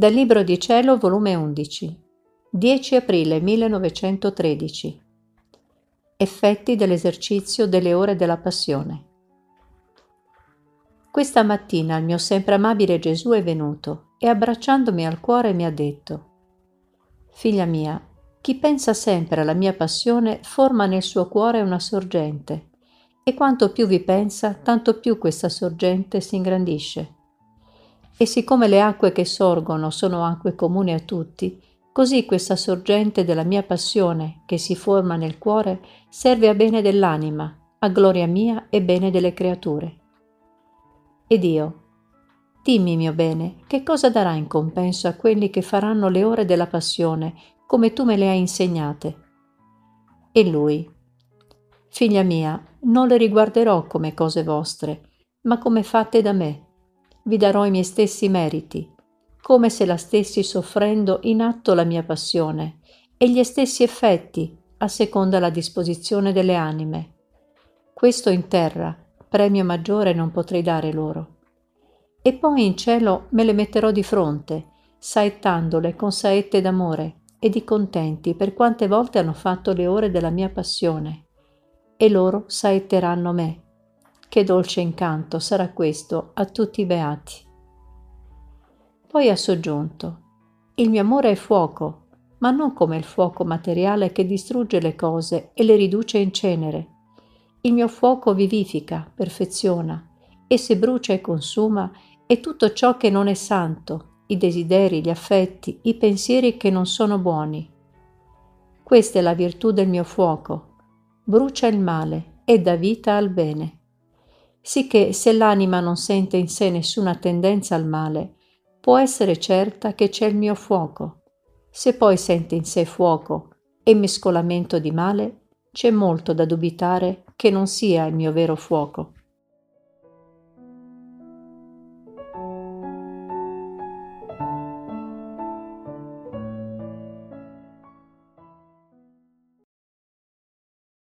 Dal Libro di Cielo, volume 11, 10 aprile 1913. Effetti dell'esercizio delle ore della passione. Questa mattina il mio sempre amabile Gesù è venuto e abbracciandomi al cuore mi ha detto: «Figlia mia, chi pensa sempre alla mia passione forma nel suo cuore una sorgente, e quanto più vi pensa, tanto più questa sorgente si ingrandisce. E siccome le acque che sorgono sono acque comuni a tutti, così questa sorgente della mia passione, che si forma nel cuore, serve a bene dell'anima, a gloria mia e bene delle creature». Ed io: «Dimmi, mio bene, che cosa darà in compenso a quelli che faranno le ore della passione, come tu me le hai insegnate?» E lui: «Figlia mia, non le riguarderò come cose vostre, ma come fatte da me. Vi darò i miei stessi meriti, come se la stessi soffrendo in atto la mia passione, e gli stessi effetti, a seconda la disposizione delle anime. Questo in terra, premio maggiore non potrei dare loro. E poi in cielo me le metterò di fronte, saettandole con saette d'amore e di contenti per quante volte hanno fatto le ore della mia passione. E loro saetteranno me. Che dolce incanto sarà questo a tutti i beati». Poi ha soggiunto: «Il mio amore è fuoco, ma non come il fuoco materiale che distrugge le cose e le riduce in cenere. Il mio fuoco vivifica, perfeziona, e se brucia e consuma, e tutto ciò che non è santo, i desideri, gli affetti, i pensieri che non sono buoni. Questa è la virtù del mio fuoco, brucia il male e dà vita al bene. Sicché se l'anima non sente in sé nessuna tendenza al male, può essere certa che c'è il mio fuoco. Se poi sente in sé fuoco e mescolamento di male, c'è molto da dubitare che non sia il mio vero fuoco».